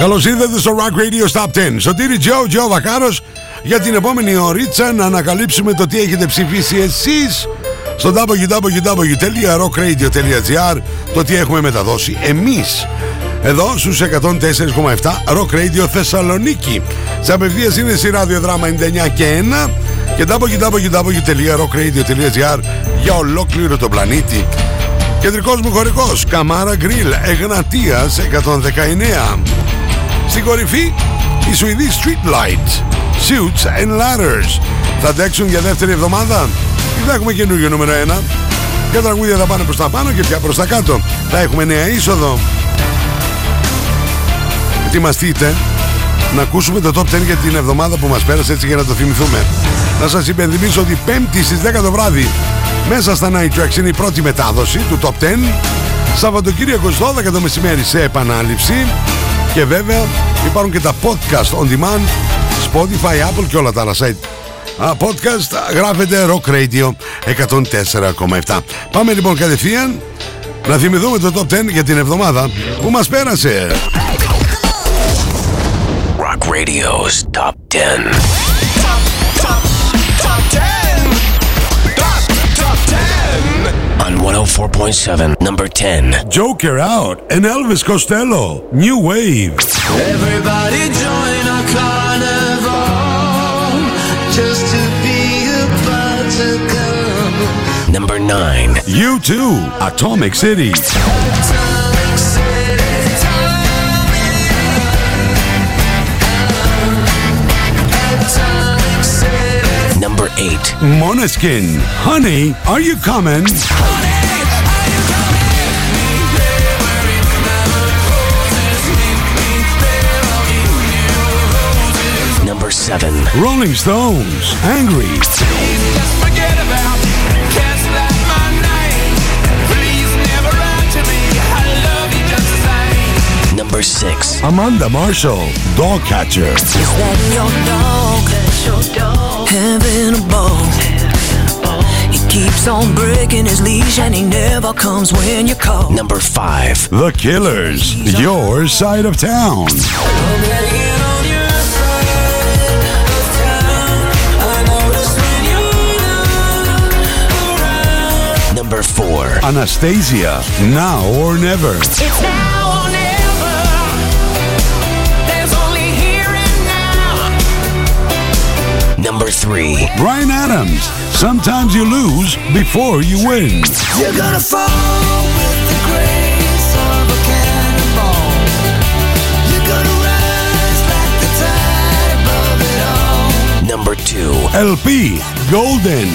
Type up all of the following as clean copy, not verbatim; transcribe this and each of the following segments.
Καλώς ήρθατε στο Rock Radio Stop 10. Σωτήρι JoJo Βακάρος. Για την επόμενη ωρίτσα να ανακαλύψουμε το τι έχετε ψηφίσει εσείς στο www.rockradio.gr, το τι έχουμε μεταδώσει εμείς εδώ στους 104,7 Rock Radio Θεσσαλονίκη. Στις απευθείας είναι στη Radio Drama 99 και 1 και www.rockradio.gr για ολόκληρο τον πλανήτη. Κεντρικός μου χωρικός Καμάρα Γκριλ, Εγνατίας 119. Στην κορυφή η Σουηδή Streetlight, Suits and Ladders. Θα αντέξουν για δεύτερη εβδομάδα. Και θα έχουμε καινούργιο νούμερο 1. Ποια τραγούδια θα πάνε προς τα πάνω και ποια προς τα κάτω. Θα έχουμε νέα είσοδο. Ετοιμαστείτε να ακούσουμε το Top 10 για την εβδομάδα που μας πέρασε, έτσι για να το θυμηθούμε. Να σας υπενθυμίσω ότι 5η στις 10 το βράδυ μέσα στα Night Tracks είναι η πρώτη μετάδοση του Top 10. Σαββατοκύριακο 12 το μεσημέρι σε επανάληψη. Και βέβαια υπάρχουν και τα podcast on demand, Spotify, Apple και όλα τα άλλα site. Podcast γράφεται Rock Radio 104,7. Πάμε λοιπόν κατευθείαν να θυμηθούμε το Top 10 για την εβδομάδα που μας πέρασε. Rock Radio's Top 10. On 104.7, number 10. Joker Out and Elvis Costello, New Wave. Everybody join our carnival, just to be about to come. Number 9. U2, Atomic City. Atomic City, Atomic City. Number 8. Måneskin, Honey, Are You Coming? Number 7. Rolling Stones, Angry. Number 6. Amanda Marshall, Dog Catcher. Is that your dog? That's your dog. Having a ball. He keeps on breaking his leash and he never comes when you call. Number 5. The Killers, Your Side of Town. Number 4. Anastasia, Now or Never. It's now or never. There's only here and now. Number 3. Brian Adams, Sometimes you lose before you win. You're gonna fall with the grace of a cannonball. You're gonna rise like the tide above it all. Number 2. LP, Golden.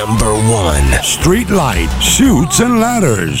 Number 1. Streetlight, Shoots and Ladders.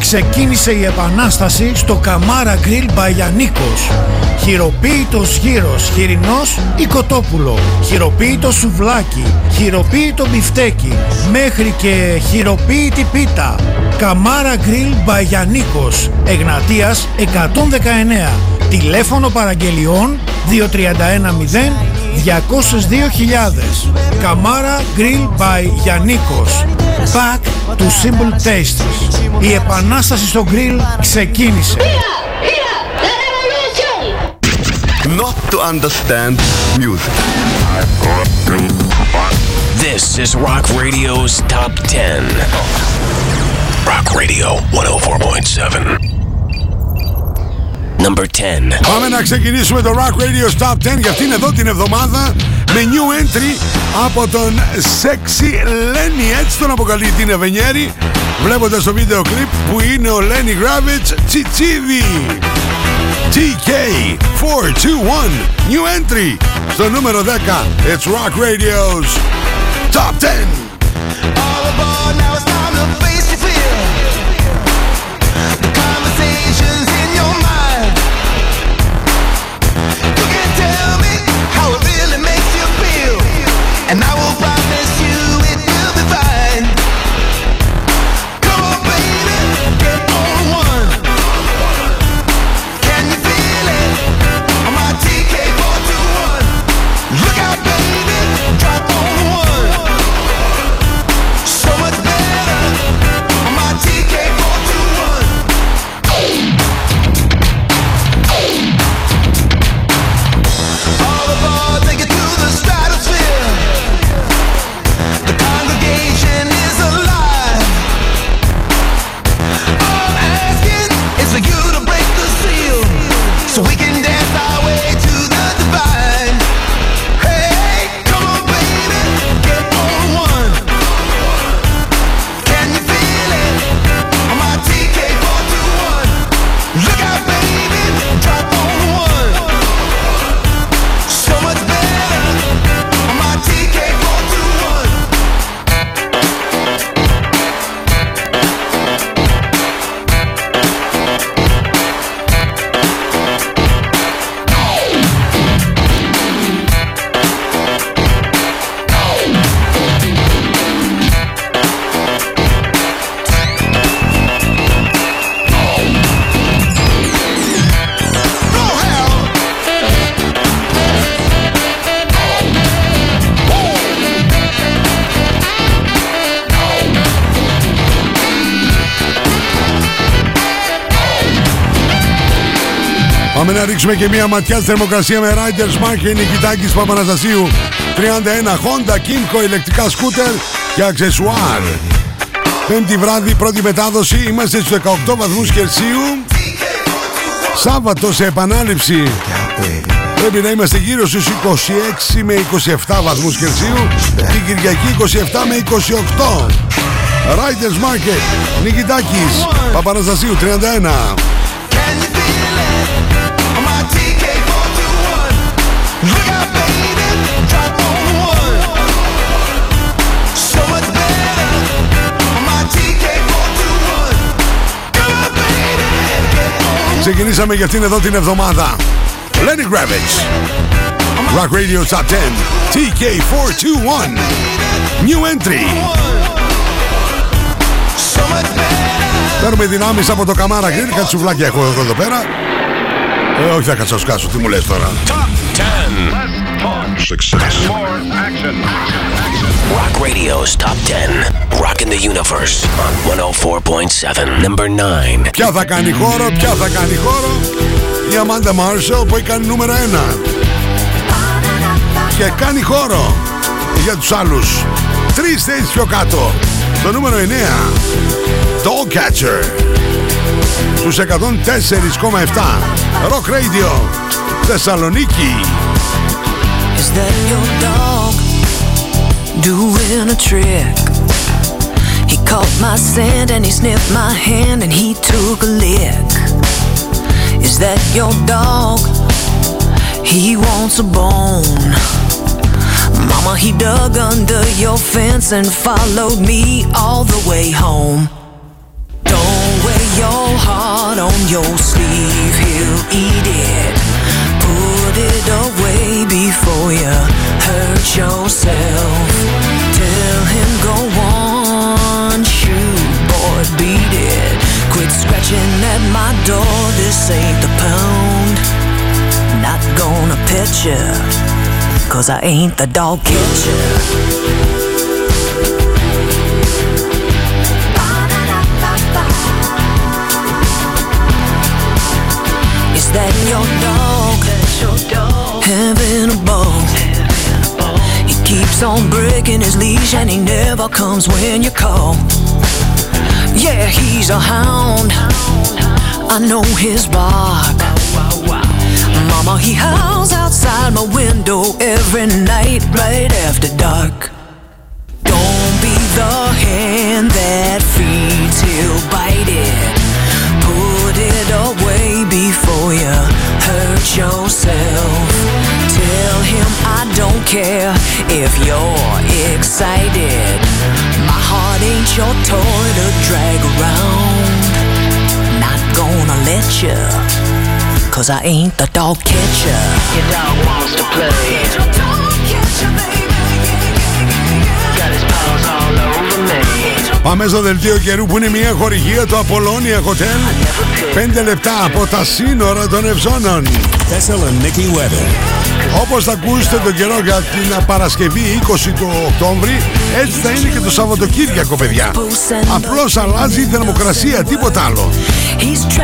Ξεκίνησε η επανάσταση στο Καμάρα Grill by Giannikos. Χειροποίητος γύρος, χοιρινός ή κοτόπουλο, χειροποίητο σουβλάκι, χειροποίητο μπιφτέκι, μέχρι και χειροποίητη πίτα. Καμάρα Grill by Giannikos, Εγνατίας 119. Τηλέφωνο παραγγελιών 2310 202.000. Καμάρα Grill by Giannikos. Back to Simple Tastes. Η επανάσταση στο γκριλ ξεκίνησε. Not to understand music. This is Rock Radio's Top 10. Rock Radio 104.7. Number 10. Πάμε να ξεκινήσουμε το Rock Radio's Top 10 για αυτήν εδώ την εβδομάδα με new entry από τον Sexy Lenny, έτσι τον αποκαλεί την Εβενιέρη, βλέποντας το βίντεο κλιπ που είναι ο Lenny Kravitz Τσιτσίδη. TK421 New Entry στο νούμερο 10. It's Rock Radio's Top 10. All aboard, now it's time to face your fear. The conversation's in your mind. You can tell me how it really makes you feel, and I will promise you it will be fine. Come on baby, get on one. Can you feel it? I'm on TK421. Look out baby, drop on one. So much better, I'm on TK421. All aboard, take it to the stratosphere. The congregation is alive. All I'm asking is for you to break the seal, so we can dance our way to the divine. Hey, come on baby, get on one. Can you feel it? I'm on TK421. Look out baby, drop on one. So much better, I'm on TK421. Πάμε να ρίξουμε και μια ματιά στη θερμοκρασία με Riders Market, Νικητάκης Παπαναστασίου, 31 Honda, Kimco, ηλεκτρικά σκούτερ και αξεσουάρ. Πέμπτη βράδυ, πρώτη μετάδοση, είμαστε στους 18 βαθμούς Κελσίου. Σάββατο σε επανάληψη πρέπει να είμαστε γύρω στους 26 με 27 βαθμούς Κελσίου. Την Κυριακή 27 με 28. Riders Market, Νικητάκης Παπαναστασίου, 31. Can you feel it? I'm on TK421. Look out, baby, drop on one. So much better. I'm on TK421. Come on, baby, get on. Ξεκινήσαμε για αυτήν εδώ την εβδομάδα. Lenny Kravitz. Rock Radio Top 10. TK421. New entry. So much better. Παίρνουμε δυνάμεις από το Camara Grill. Κατσουβλάκια έχω εδώ πέρα. Όχι, θα κατσασκάσω, τι μου λες τώρα. Top 10 Success. More action. Rock Radio's Top 10. Rock in the Universe on 104.7. Number 9. Ποια θα κάνει χώρο, η Amanda Marshall που έχει κάνει νούμερο 1. Και κάνει χώρο για τους άλλους. 3 θέσεις πιο κάτω. Το νούμερο 9. Dogcatcher στους 104,7. Rock Radio Θεσσαλονίκη. Is that your dog doing a trick? He caught my scent and he sniffed my hand and he took a lick. Is that your dog? He wants a bone. Mama, he dug under your fence and followed me all the way home. Don't wear your heart on your sleeve, he'll eat it. Put it away before you hurt yourself. Tell him go on, shoot boy, beat it. Quit scratching at my door, this ain't the pound. Not gonna pet you, 'cause I ain't the dog catcher. Is that your dog? Having a ball. He keeps on breaking his leash and he never comes when you call. Yeah, he's a hound. I know his bark. Mama, he howls outside my window every night right after dark. Don't be the hand that feeds, he'll bite it. Put it away before you care if you're excited. My heart ain't your toy to drag around. Not gonna let you, 'cause I ain't the dog catcher. Your dog wants to play. Got his paws all over me. Πάμε στο δελτίο καιρού που είναι μια χορηγία του Apollonia Hotel. 5 λεπτά από τα σύνορα των Ευζώνων. Όπως θα ακούσετε τον καιρό για την Παρασκευή 20 του Οκτώβρη, έτσι θα είναι και το Σαββατοκύριακο, παιδιά. Απλώς αλλάζει η θερμοκρασία, τίποτα άλλο.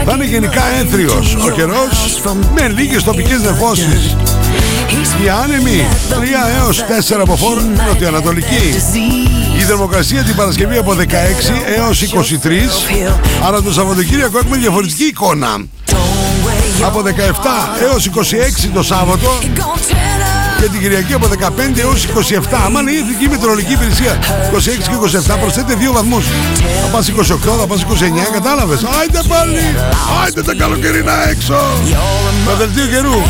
Θα είναι γενικά ένθριος ο καιρός με λίγες τοπικές νεφώσεις. Οι άνεμοι 3 έως 4 από φόρ νοτιοανατολική. Η θερμοκρασία την Παρασκευή από 16 έως 23. Άρα το Σαββατοκύριακο έχουμε διαφορετική εικόνα. Από 17 έως 26 το Σάββατο και την Κυριακή από 15 έως 27. Άμα είναι η Εθνική Μετρολογική Υπηρεσία 26 και 27, προσθέτε 2 βαθμούς. Θα πας 28, θα πας 29, κατάλαβες. Άιντε πάλι, άιντε τα καλοκαιρινά έξω. Το δελτίο καιρού,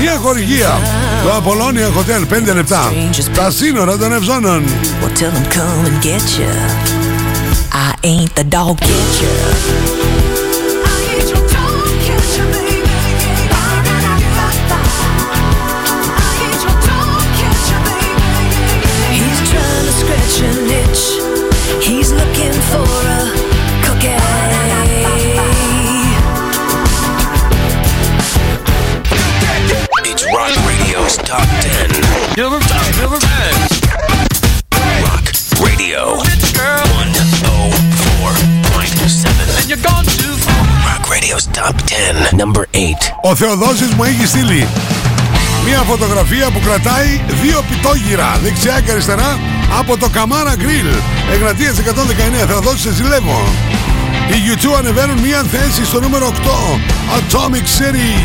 μια χορηγία. Το Απολώνια Hotel, 5 λεπτά. Τα σύνορα των Ευζώνων. He's looking for a cookie. It's Rock Radio's Top 10. Rock Radio 104.7. And you're gone too far. Rock Radio's Top 10, number 8. Ο Θεοδόσης μου έχει στείλει μια φωτογραφία που κρατάει 2 πιτόγυρα, δεξιά και αριστερά, από το Camara Grill, Εγνατίας 119. Θα δώσει, σε ζηλεύω. Οι U2 ανεβαίνουν μια θέση στο νούμερο 8. Atomic City.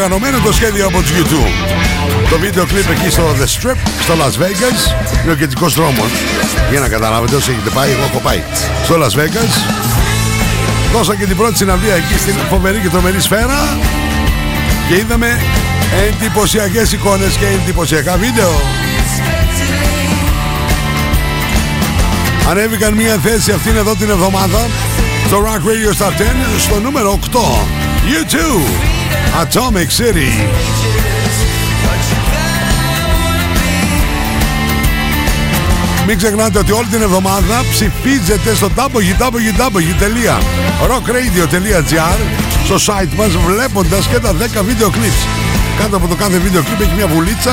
Οργανωμένο το σχέδιο από τους U2. Το βίντεο κλιπ εκεί στο The Strip, στο Las Vegas, είναι ο κεντρικός δρόμος. Για να καταλάβετε όσοι έχετε πάει, εγώ έχω πάει στο Las Vegas. Δώσα και την πρώτη συναυλία εκεί στην φοβερή και τρομερή σφαίρα και είδαμε εντυπωσιακές εικόνες και εντυπωσιακά βίντεο. Ανέβηκαν μια θέση αυτήν εδώ την εβδομάδα στο Rock Radio Star 10, στο νούμερο 8, U2, Atomic City. Μην ξεχνάτε ότι όλη την εβδομάδα ψηφίζετε στο www.rockradio.gr στο site μας, βλέποντας και τα 10 βίντεο clips. Κάτω από το κάθε βίντεο clip έχει μια βουλίτσα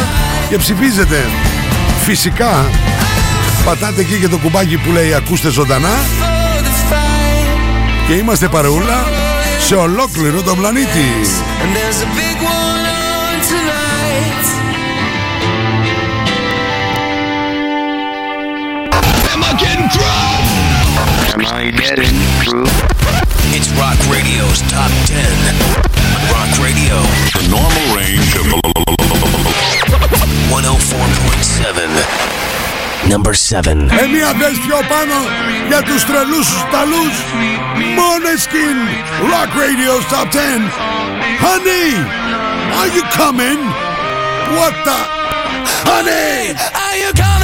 και ψηφίζετε. Φυσικά πατάτε εκεί και το κουμπάκι που λέει ακούστε ζωντανά και είμαστε παρεούλα σε ολόκληρο τον πλανήτη. It's Rock Radio's Top 10. Rock Radio. The normal range of 104.7. Number 7. Εμία δες πιο πάνω για τους τρελούς σταλούς. Måneskin. Rock Radio's Top 10. Honey, are you coming? What the? Honey, are you coming?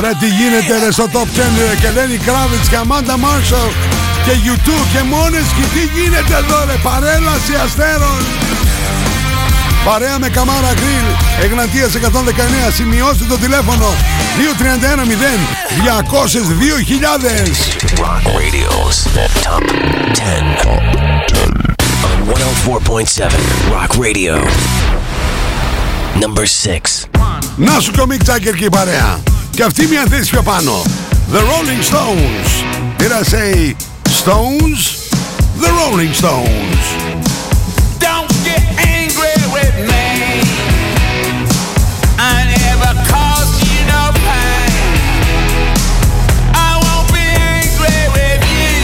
Ρε τι γίνεται ρε στο Top 10 και Lenny Kravitz και Amanda Marshall και U2 και Måneskin. Τι γίνεται εδώ ρε, παρέλαση αστέρων. Παρέα με Camara Grill, Εγνατίας 119. Σημειώστε το τηλέφωνο 2310 202.000. Rock Radio's Top 10 on 104.7 Rock Radio. Number 6. Να σου και ο Mick Jagger και η παρέα. Και αυτή μια θέση πιο πάνω. The Rolling Stones. Did I say Stones? The Rolling Stones. Don't get angry with me. I never caused you no pain. I won't be angry with you,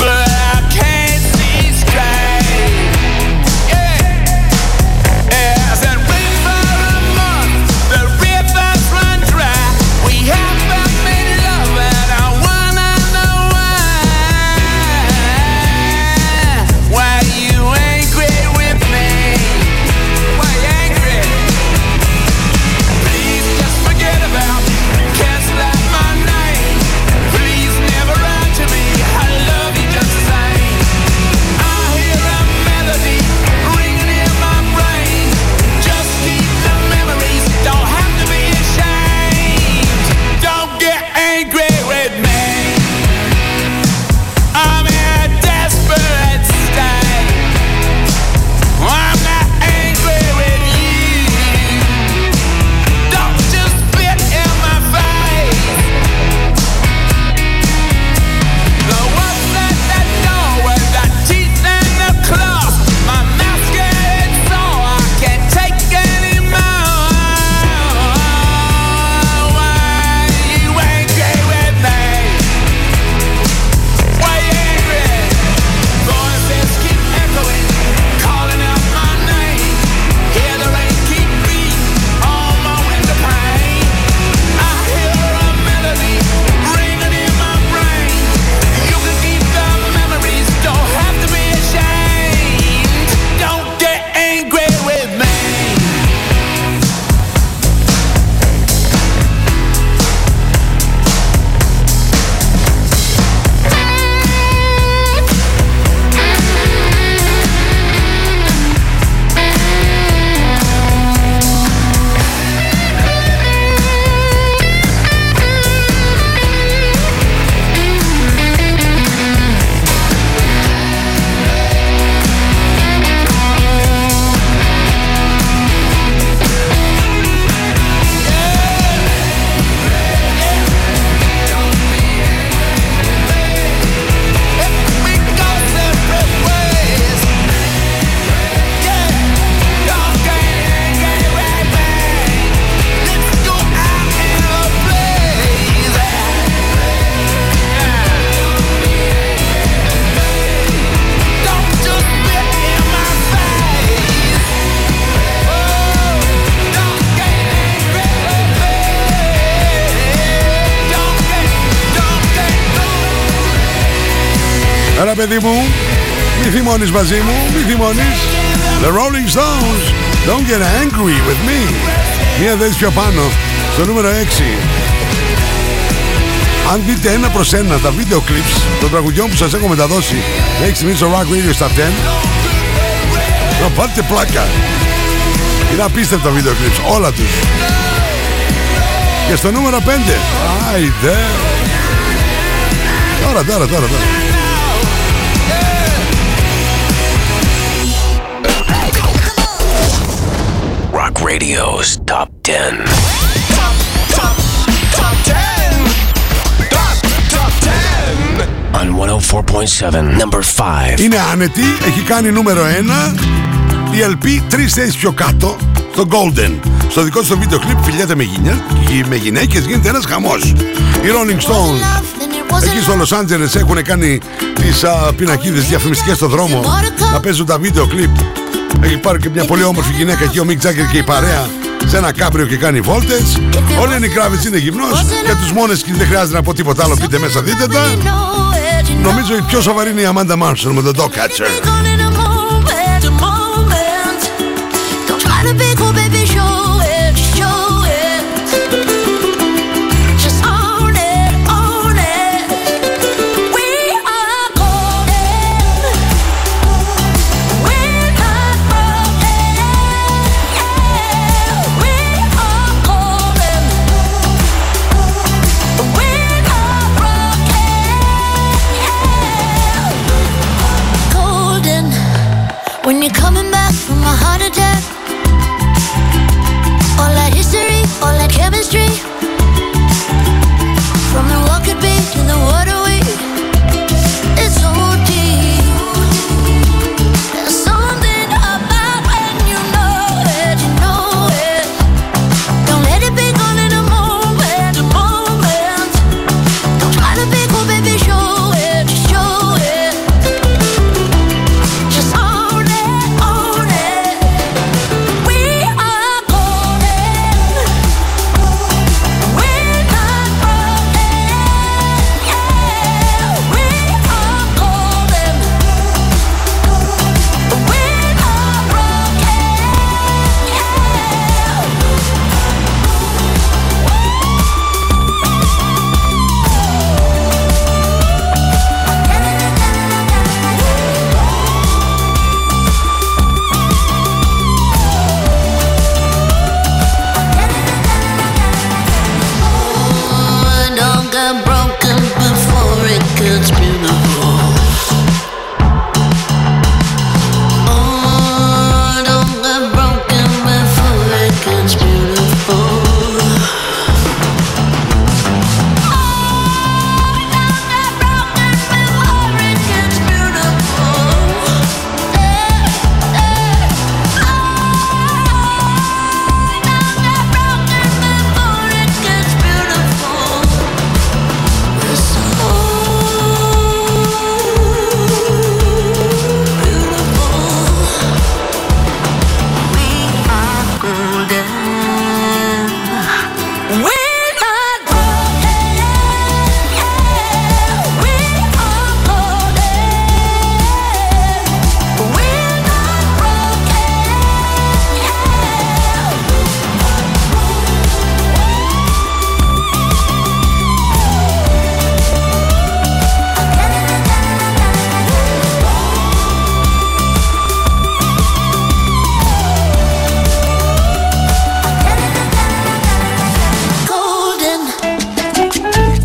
but I can't see straight. Yeah. As a river amongst the river. We haven't made love and I wanna know why. παιδί μου. Μη θυμώνεις μαζί μου, μη θυμώνεις. The Rolling Stones, Don't Get Angry With Me. Μία θέση πιο πάνω, στο νούμερο 6. Αν δείτε ένα προς ένα τα βίντεο clips των τραγουδιών που σας έχω μεταδώσει μέχρι στιγμής στο Rock Radio στα 10, να πάρετε πλάκα. Είναι απίστευτα βίντεο clips, όλα τους. Και στο νούμερο 5, άιντε. Τώρα. Rock Radio's Top 10. Top 10 on 104.7. Number 5. Είναι άνετη, έχει κάνει νούμερο 1. Η LP τρεις θέσεις πιο κάτω, στο Golden. Στο δικό σου βίντεο κλιπ φιλιάται με γυναίκες, γίνεται ένας χαμός. Οι Rolling Stones εκεί στο Λος Άντζελες έχουν κάνει τις πινακίδες διαφημιστικές στο δρόμο να παίζουν τα βίντεο κλιπ. Έχει πάρει και μια πολύ όμορφη γυναίκα εκεί, ο Μικ Τζάγκερ και η παρέα, σε ένα κάπριο και κάνει βόλτες. Ο Λένι Κράβιτς είναι γυμνός. Για τους Måneskin δεν χρειάζεται να πω τίποτα άλλο, πείτε μέσα, δείτε τα. Νομίζω η πιο σοβαρή είναι η Amanda Marshall με τον Dog Catcher.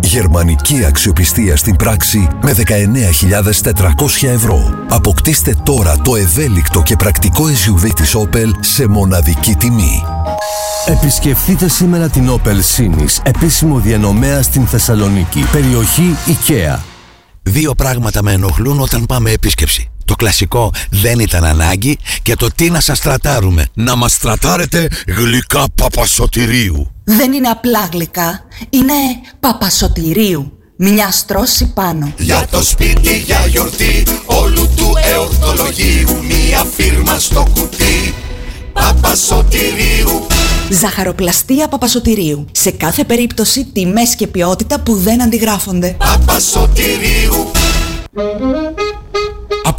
Γερμανική αξιοπιστία στην πράξη με 19.400 ευρώ. Αποκτήστε τώρα το ευέλικτο και πρακτικό SUV της Opel σε μοναδική τιμή. Επισκεφτείτε σήμερα την Opel Sinis, επίσημο διανομέα στην Θεσσαλονίκη, περιοχή IKEA. Δύο πράγματα με ενοχλούν όταν πάμε επίσκεψη. Το κλασικό δεν ήταν ανάγκη και το τι να σας στρατάρουμε. Να μας στρατάρετε γλυκά Παπασοτηρίου. Δεν είναι απλά γλυκά, είναι Παπασοτηρίου. Μια στρώση πάνω. Για το σπίτι, για γιορτή όλου του εορτολογίου, μια φίρμα στο κουτί Παπασοτηρίου. Ζαχαροπλαστεία Παπασοτηρίου. Σε κάθε περίπτωση τιμές και ποιότητα που δεν αντιγράφονται. Παπασοτηρίου.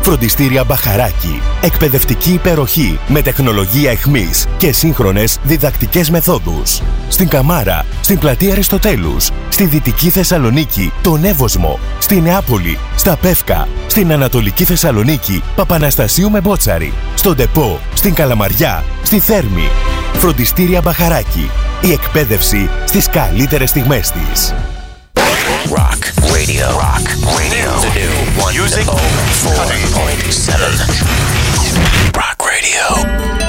Φροντιστήρια Μπαχαράκη. Εκπαιδευτική υπεροχή με τεχνολογία εχμής και σύγχρονες διδακτικές μεθόδους. Στην Καμάρα, στην πλατεία Αριστοτέλους, στη Δυτική Θεσσαλονίκη, τον Εύοσμο, στη Νεάπολη, στα Πεύκα, στην Ανατολική Θεσσαλονίκη, Παπαναστασίου με Μπότσαρη, στον Ντεπό, στην Καλαμαριά, στη Θέρμη. Φροντιστήρια Μπαχαράκη. Η εκπαίδευση στις καλύτερες στιγμές της. Rock Radio. Rock Radio. The new music. 4.7. Rock Radio.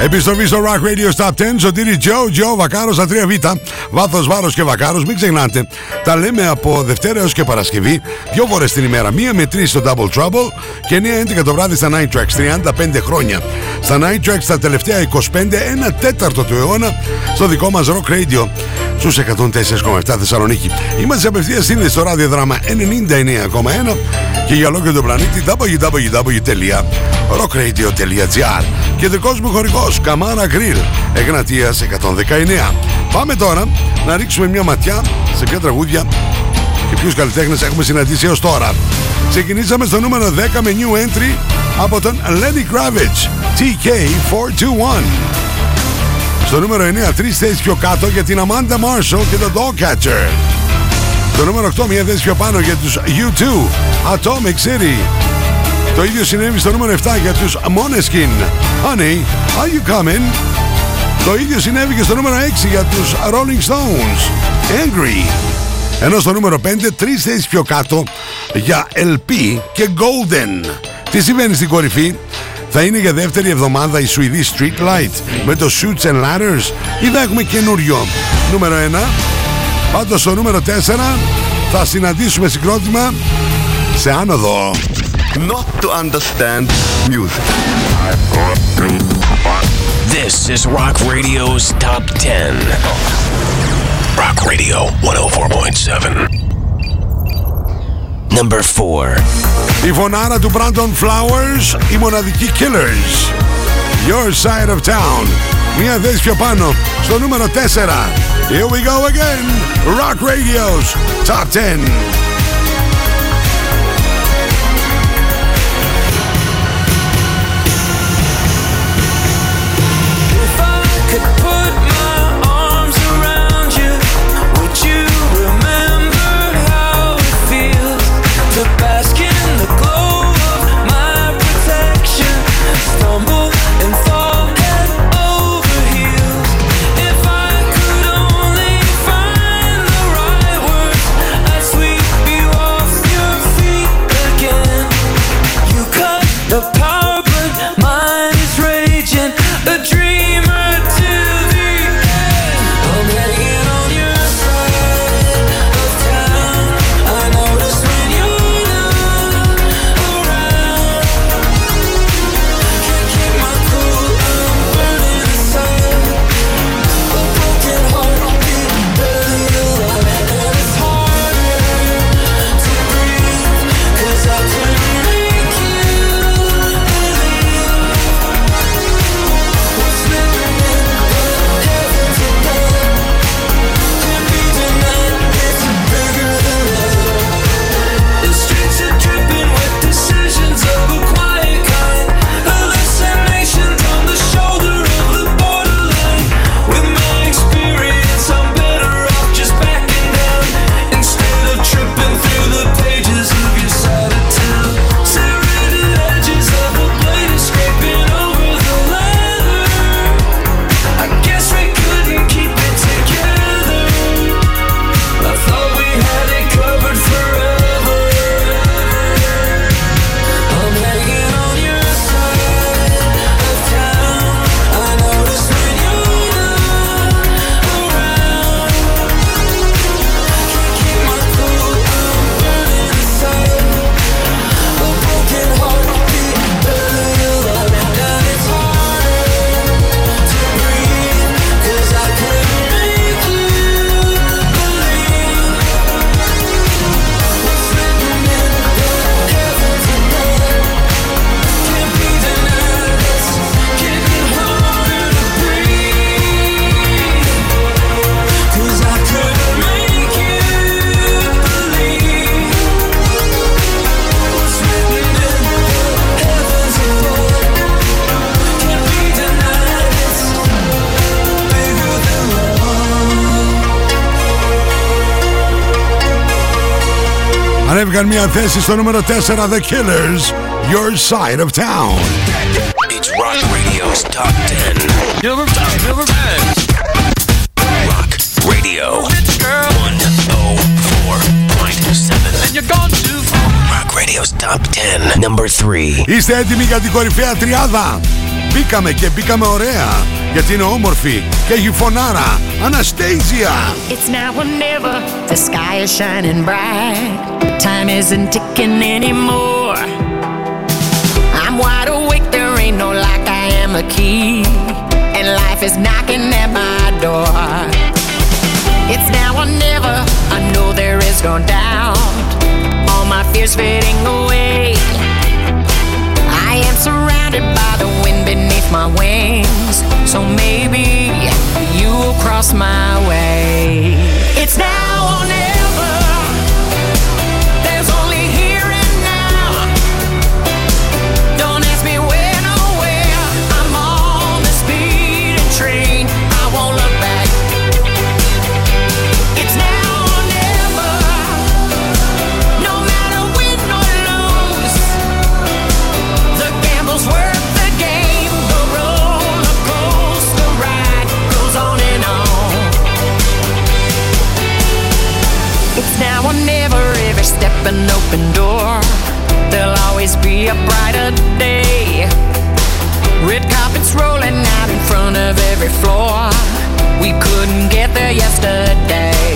Επιστροφή στο Rock Radio Top 10. Σωτήρι JoJo Βακάρος στα 3Β. Βάθος, βάρος και Βακάρος. Μην ξεχνάτε. Τα λέμε από Δευτέρα έως και Παρασκευή. 2 φορές την ημέρα. 1 με 3 στο Double Trouble και 9-11 το βράδυ στα Night Tracks. 35 χρόνια. Στα Night Tracks τα τελευταία 25. 1/4 του αιώνα στο δικό μας Rock Radio. Στους 104,7 Θεσσαλονίκη. Είμαστε απευθείας σύνδεση στο Radio Drama 99,1 και για ολόκληρο τον πλανήτη www.rockradio.gr. Και δικός μου χορηγός Camara Grill, Εγνατίας 119. Πάμε τώρα να ρίξουμε μια ματιά σε ποια τραγούδια και ποιους καλλιτέχνες έχουμε συναντήσει έως τώρα. Ξεκινήσαμε στο νούμερο 10 με new entry από τον Lenny Kravitz, TK421. Στο νούμερο 9, 3 θέσεις πιο κάτω για την Amanda Marshall και το Dogcatcher. Στο νούμερο 8, μια θέση πιο πάνω για τους U2, Atomic City. Το ίδιο συνέβη στο νούμερο 7 για τους Måneskin, Honey, Are You Coming? Το ίδιο συνέβη και στο νούμερο 6 για τους Rolling Stones, Angry. Ενώ στο νούμερο 5, 3 θέσεις πιο κάτω για LP και Golden. Τι συμβαίνει στην κορυφή? Θα είναι για δεύτερη εβδομάδα η Σουηδή Streetlight με το Shoots and Ladders ή θα έχουμε καινούριο νούμερο 1? Πάντως στο νούμερο 4 θα συναντήσουμε συγκρότημα σε άνοδο. Not to understand music. This is Rock Radio's Top 10. Rock Radio 104.7. Number 4. Η φωνάρα του Brandon Flowers, οι μοναδικοί Killers. Your Side of Town. Μια θέση πιο πάνω, στο νούμερο 4. Here we go again. Rock Radio's Top 10. ανέβηκαν μια θέση στο νούμερο 4, The Killers, Your Side of Town. It's Rock Radio's Top 10. Rock Radio 104.7. You're gone too far. Rock Radio's Top 10, number 3. Είστε έτοιμοι για την κορυφαία τριάδα? Μπήκαμε και μπήκαμε ωραία, γιατί είναι όμορφη και έχει φωνάρα. Anastasia. It's now or never, the sky is shining bright. Time isn't ticking anymore. I'm wide awake, there ain't no lock, I am a key. And life is knocking at my door. It's now or never, I know there is no doubt. All my fears fading away. I am surrounded by the wind beneath my wings. So maybe you'll cross my way. It's now or never. There's only here and now. Don't ask me when or where. I'm on the speeding train. I won't look back. It's now or never. No matter win or lose. The gamble's worth. Now or never, every step an open door. There'll always be a brighter day. Red carpets rolling out in front of every floor. We couldn't get there yesterday.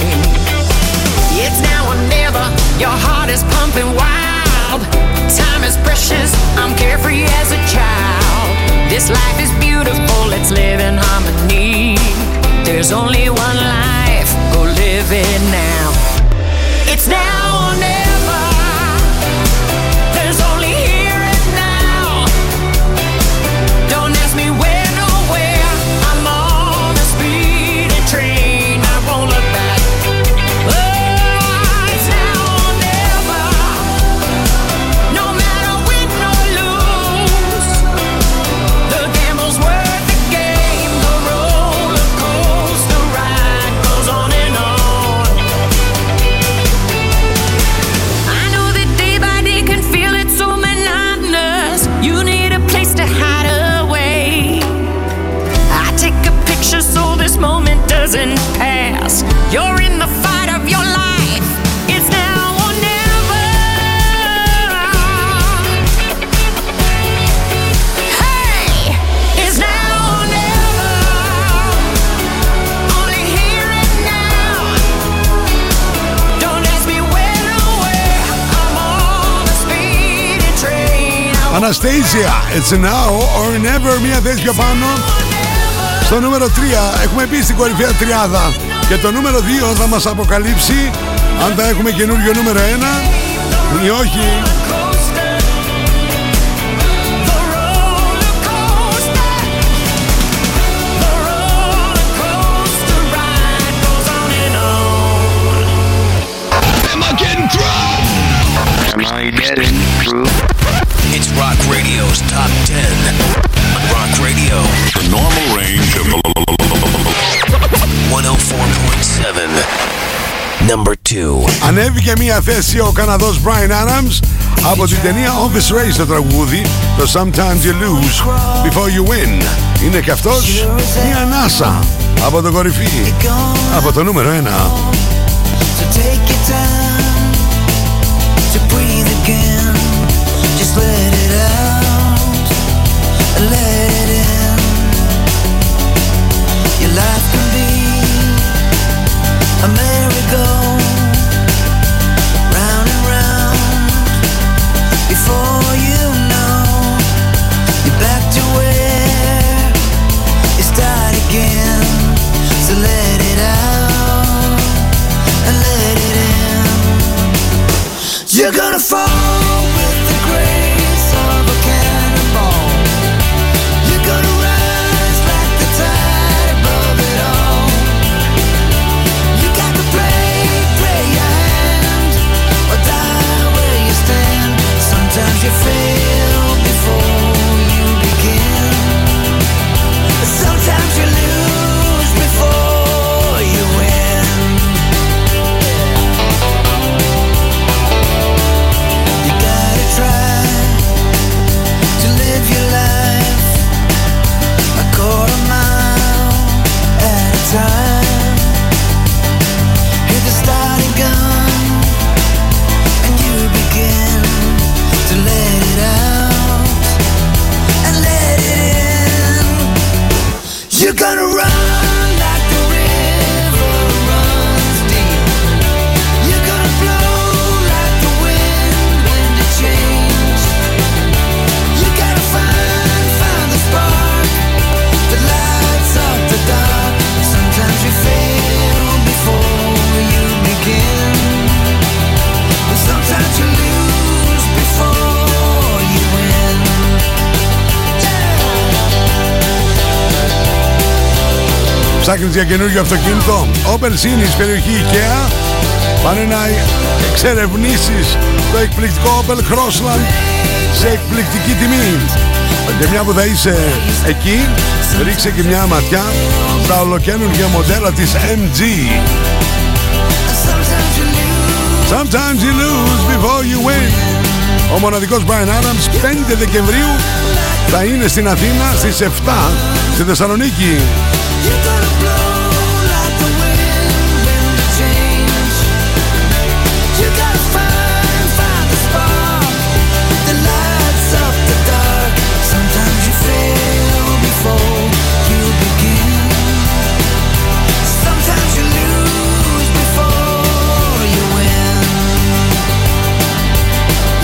It's now or never, your heart is pumping wild. Time is precious, I'm carefree as a child. This life is beautiful, let's live in harmony. There's only one life, go live it now. It's now or never. There's only here and now. Don't ask me when or where. I'm on a speeding train. I won't look back. Oh, it's now or never. No matter win or lose. The gamble's worth the game. The roller coaster ride goes on and on. Moment doesn't pass. You're in the fight of your life. It's now or never. Hey, it's now or never. Only here and now. Don't ask me when or where. I'm on a speeding train. Anastasia, it's now or never. Μια θέση πιο πάνω. Το νούμερο 3 έχουμε πει στην κορυφαία τριάδα και το νούμερο 2 θα μας αποκαλύψει αν θα έχουμε καινούριο νούμερο 1 ή όχι. It's Rock Radio's Top 10. Rock Radio, the normal range of 104.7. Number 2. Ανέβηκε μία θέση ο Καναδός Brian Adams από την ταινία Office Race, το τραγούδι, το Sometimes You Lose Before You Win. Είναι και αυτός μία ανάσα από το κορυφή, από το νούμερο 1. Let it in. Your life can be a merry-go, round and round. Before you know, you're back to where you start again. So let it out and let it in. You're gonna fall with the grace of Ψάχνεις για καινούργιο αυτοκίνητο? Opel Sinis, περιοχή IKEA. Πάνε να εξερευνήσεις το εκπληκτικό Opel Crossland σε εκπληκτική τιμή. Και μια που θα είσαι εκεί, ρίξε και μια ματιά στα ολοκαίνουργια μοντέλα της MG. Sometimes you lose before you win. Ο μοναδικός Brian Adams 5 Δεκεμβρίου θα είναι στην Αθήνα, στις 7 στη Θεσσαλονίκη.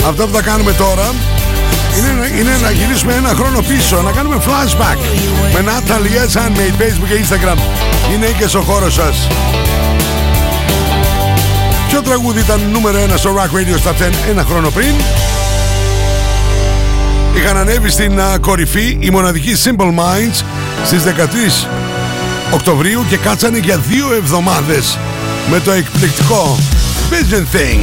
Αυτό που θα κάνουμε τώρα είναι να γυρίσουμε ένα χρόνο πίσω, να κάνουμε flashback με Natalie Sands, με Facebook και Instagram. Είναι και στο χώρο σας. Ποιο τραγούδι ήταν νούμερο 1 στο Rock Radio στα 10 ένα χρόνο πριν? Είχαν ανέβει στην κορυφή οι μοναδικοί Simple Minds στις 13 Οκτωβρίου και κάτσανε για 2 εβδομάδες με το εκπληκτικό Vision Thing.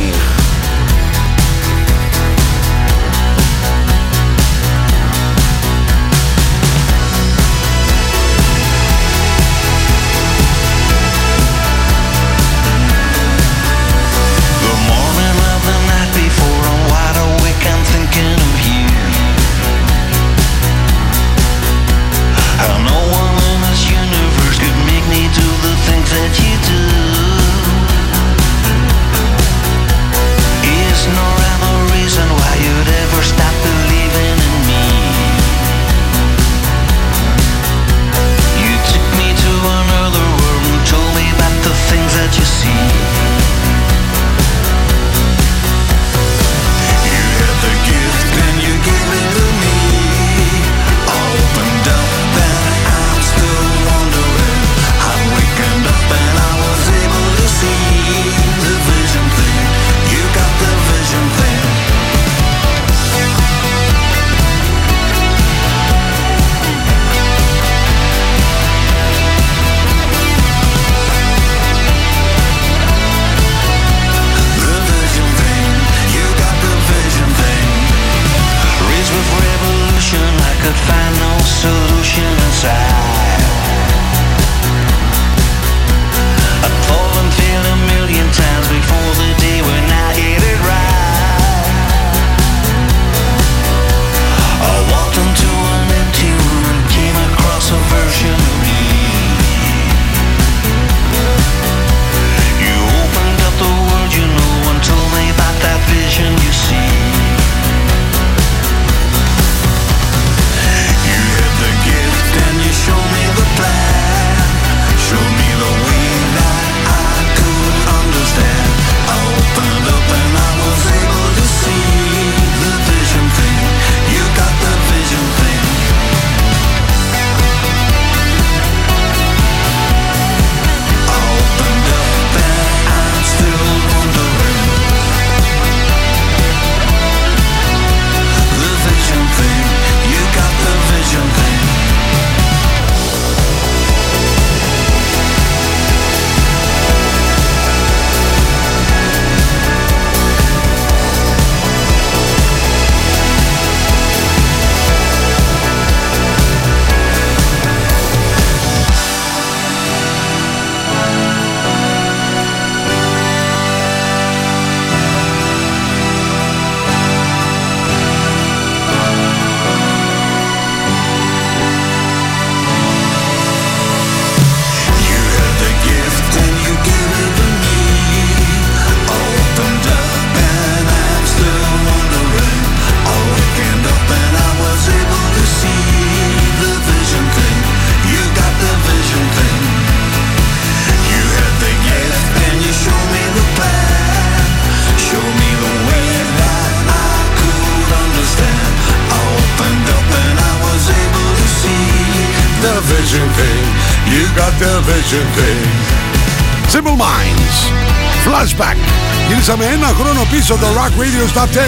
Simple Minds, Flashback. Γυρίσαμε ένα χρόνο πίσω το Rock Radio Top 10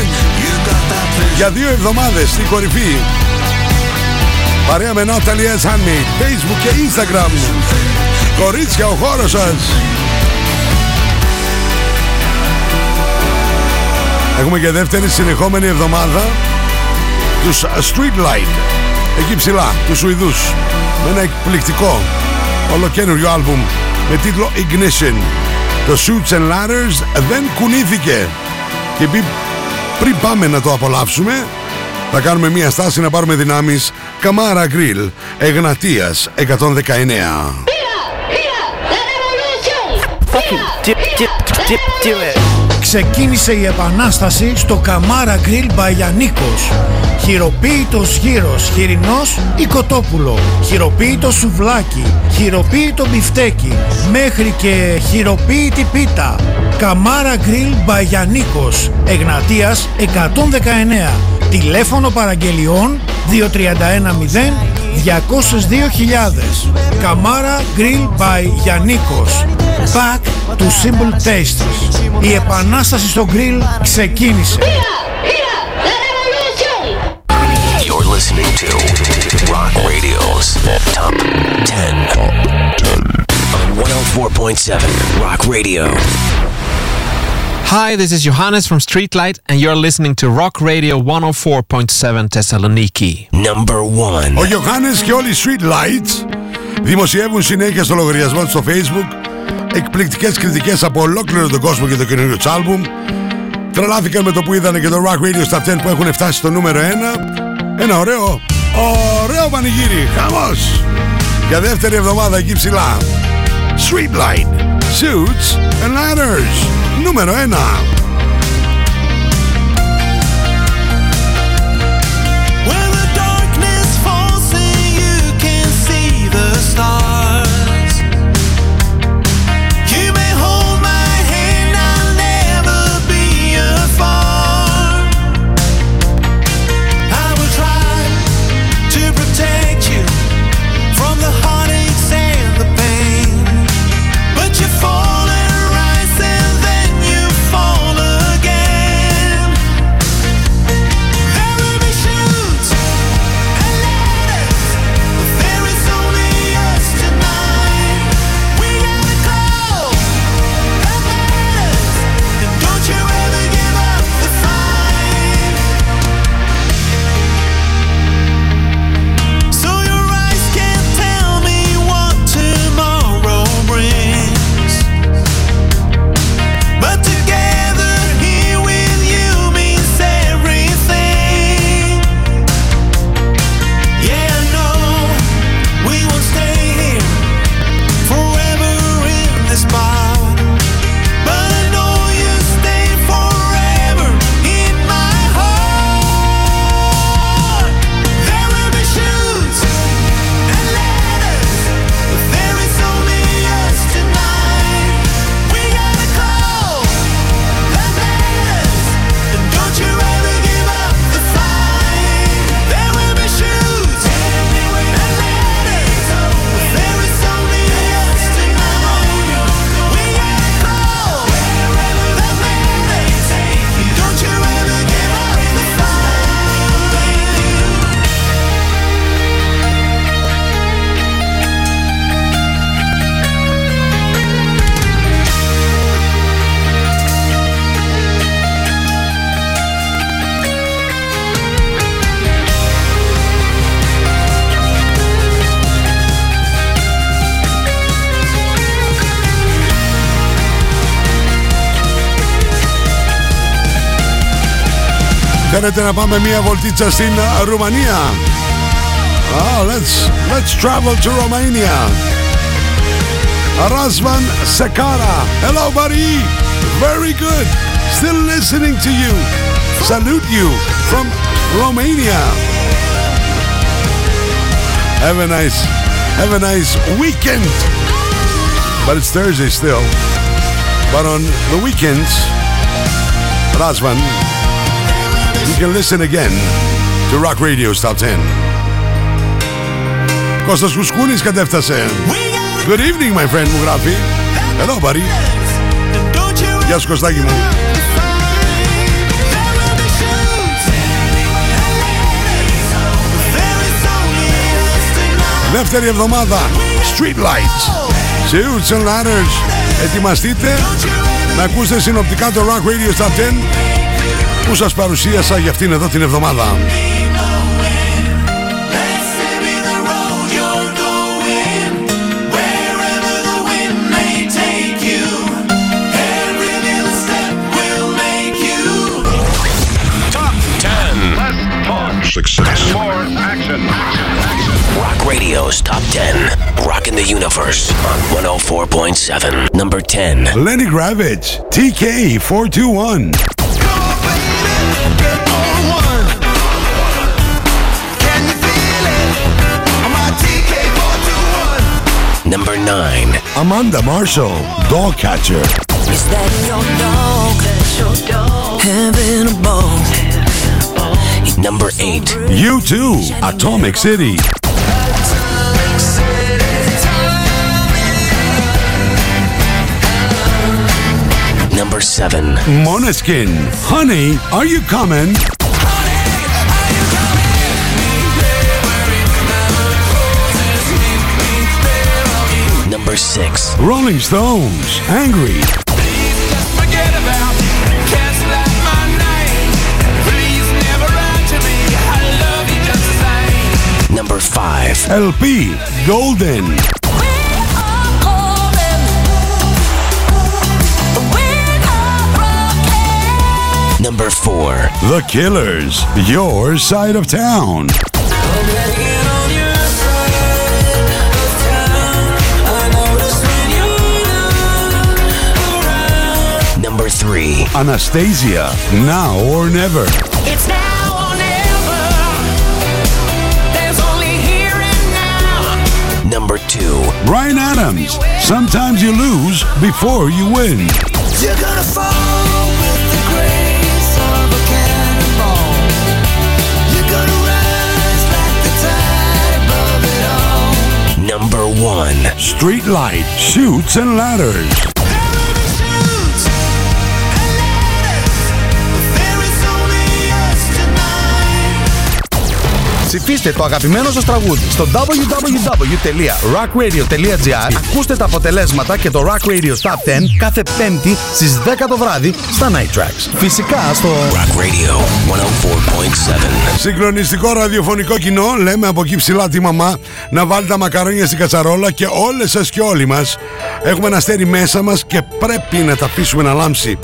για 2 εβδομάδες στην κορυφή. Παρέα με Natalie Sands, Facebook και Instagram. Κορίτσια, ο χώρος σας. Έχουμε και δεύτερη συνεχόμενη εβδομάδα τους Streetlight, εκεί ψηλά, τους Σουηδούς, με ένα εκπληκτικό ολοκαίνουργιο άλμπουμ με τίτλο Ignition. Το Suits and Ladders δεν κουνήθηκε. Και πριν πάμε να το απολαύσουμε, θα κάνουμε μια στάση να πάρουμε δυνάμεις. Camara Grill, Εγνατίας 119. Ξεκίνησε η επανάσταση στο Camara Grill by Giannikos. Χειροποίητος γύρος, χοιρινός ή κοτόπουλο, χειροποίητο σουβλάκι, χειροποίητο μπιφτέκι, μέχρι και χειροποίητη πίτα. Camara Grill by Giannikos, Εγνατίας 119. Τηλέφωνο παραγγελιών 2310 202.000. Camara Grill by Giannikos. Back to Simple Taste. Η επανάσταση στο grill ξεκίνησε. You're listening to Rock Radio's Top 10 on 104.7 Rock Radio. Hi, this is Johannes from Streetlight, and you're listening to Rock Radio 104.7 Thessaloniki. Number 1. Ο Johannes και όλοι οι Streetlights δημοσιεύουν συνέχεια στο λογαριασμό του στο Facebook εκπληκτικές κριτικές από ολόκληρο τον κόσμο για το καινούριο του άλμπουμ. Τρελάθηκαν με το που είδανε και το Rock Radio Top 10 που έχουν φτάσει στο νούμερο 1. Ένα ωραίο πανηγύρι, χαμός! Για δεύτερη εβδομάδα εκεί ψηλά. Streetlight, Suits and Ladders. Número 1. When the darkness falls and you can see the stars, you may hold my hand, I'll never be afar. I will try to protect you from the heartaches and the pain, but you fall. Θέλετε να πάμε μια βολτίτσα στην Ρουμανία? Let's travel to Romania. Razvan Secara. Hello buddy. Very good. Still listening to you. Salute you from Romania. Have a nice weekend. But it's Thursday still. But on the weekends, Razvan, you can listen again to Rock Radio's Top 10. Κώστας Κouskounis κατέφτασε. Good evening, my friend, μου γράφει. Hello, buddy. Γεια σου, Κωστάκη μου. δεύτερη εβδομάδα Streetlights σε Roots and Ladders. Ετοιμαστείτε να ακούσετε συνοπτικά το Rock Radio Top 10 που σας παρουσίασα για αυτήν εδώ την εβδομάδα. Success. More action. Rock Radio's Top 10. Rocking the Universe on 104.7. Number 10. Lenny Kravitz, TK421. Come on, baby, get on one. Can you feel it? I'm a TK421. Number 9. Amanda Marshall, Dog Catcher. Is that your dog? That's your dog. Having a ball. Number 8. U2, Atomic City. Atomic City time. Number 7. Måneskin, Honey, Are You Coming? Number 6. Rolling Stones, Angry. Number 5. LP, Golden. Number 4. The Killers, Your Side of Town. Number 3. Anastasia, Now or Never. It's now or never. Number 2. Brian Adams, Sometimes You Lose Before You Win. You're gonna fall with the grace of a cannonball. You're gonna rise like the tide above it all. Number 1. Streetlight, Chutes and Ladders. Everybody shoots and ladders, but there is only us tonight. Ψηφίστε το αγαπημένο σας τραγούδι στο www.rockradio.gr. Ακούστε τα αποτελέσματα και το Rock Radio Top 10 κάθε Πέμπτη στις 10 το βράδυ στα Night Tracks. Φυσικά στο Rock Radio 104.7. Συγκλονιστικό ραδιοφωνικό κοινό, λέμε από εκεί ψηλά τη μαμά να βάλει τα μακαρόνια στην κατσαρόλα και όλες σας και όλοι μας έχουμε ένα αστέρι μέσα μας και πρέπει να τα αφήσουμε να λάμψει.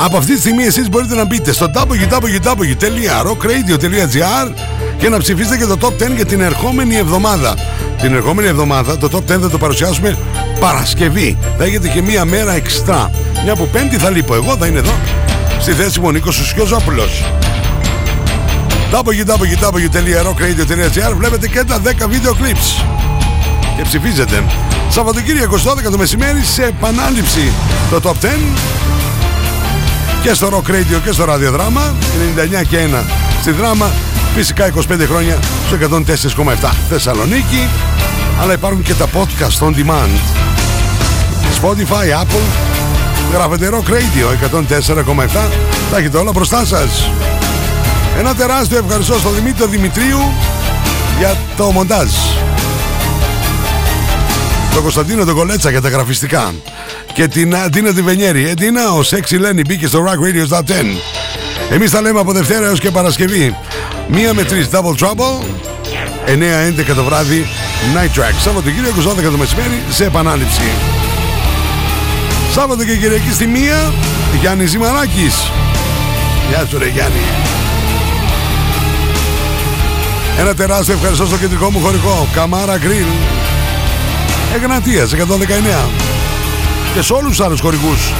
Από αυτή τη στιγμή εσείς μπορείτε να μπείτε στο www.rockradio.gr και να ψηφίσετε και το Top 10 για την ερχόμενη εβδομάδα. Την ερχόμενη εβδομάδα το Top 10 θα το παρουσιάσουμε Παρασκευή. Θα έχετε και μία μέρα εξτρά. Μια που Πέμπτη θα λείπω εγώ, θα είναι εδώ στη θέση μου ο Νίκος Σουσιοζόπουλος. www.rockradio.gr. Βλέπετε και τα 10 βίντεο clips και ψηφίζετε. Σαββατοκύριακο 12 το μεσημέρι σε επανάληψη το Top 10 και στο Rock Radio και στο Radio Drama 99 και 1 στη Δράμα. Φυσικά 25 χρόνια στο 104,7 Θεσσαλονίκη. Αλλά υπάρχουν και τα podcast on demand, Spotify, Apple. Γράφετε Rock Radio 104,7. Τα έχετε όλα μπροστά σας. Ένα τεράστιο ευχαριστώ στον Δημήτρη Δημητρίου για το μοντάζ, τον Κωνσταντίνο τον Κολέτσα για τα γραφιστικά και την Αντίνα Διβενιέρη. Αντίνα, ο Sexy Lenny μπήκε στο Rock Radio Top 10. Εμείς τα λέμε από Δευτέρα έως και Παρασκευή 1 με 3 Double Trouble, 9-11 το βράδυ Night Track. Σαββατοκύριακο 12 το μεσημέρι σε επανάληψη. Σάββατο και Κυριακή στη 1 Γιάννη Ζημαράκης. Γεια σου ρε Γιάννη. Ένα τεράστιο ευχαριστώ στο κεντρικό μου χωρικό Camara Grill, Εγνατίας 119, και σε όλους τους άλλους χορηγούς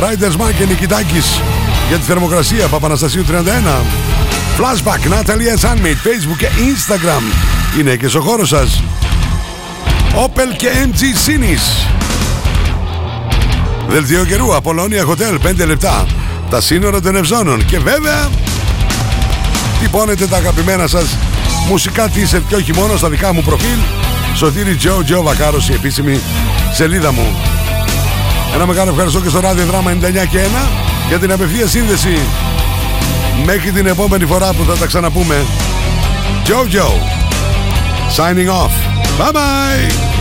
Riders Market Νικητάκης για τη θερμοκρασία, Παπαναστασίου 31. Flashback, Natalie Sands, Facebook και Instagram είναι και στο χώρο σας. Opel και MG Sinis. Δελτίο καιρού, Apollonia Hotel, 5 λεπτά. Τα σύνορα των Ευζώνων. Και βέβαια, τυπώνετε τα αγαπημένα σας μουσικά t-shirt και όχι μόνο στα δικά μου προφίλ. Sotiri JoJo Vakaros, η επίσημη σελίδα μου. Ένα μεγάλο ευχαριστώ και στο Radio Drama 99 και 1 για την απευθεία σύνδεση. Μέχρι την επόμενη φορά που θα τα ξαναπούμε. Jojo signing off. Bye bye.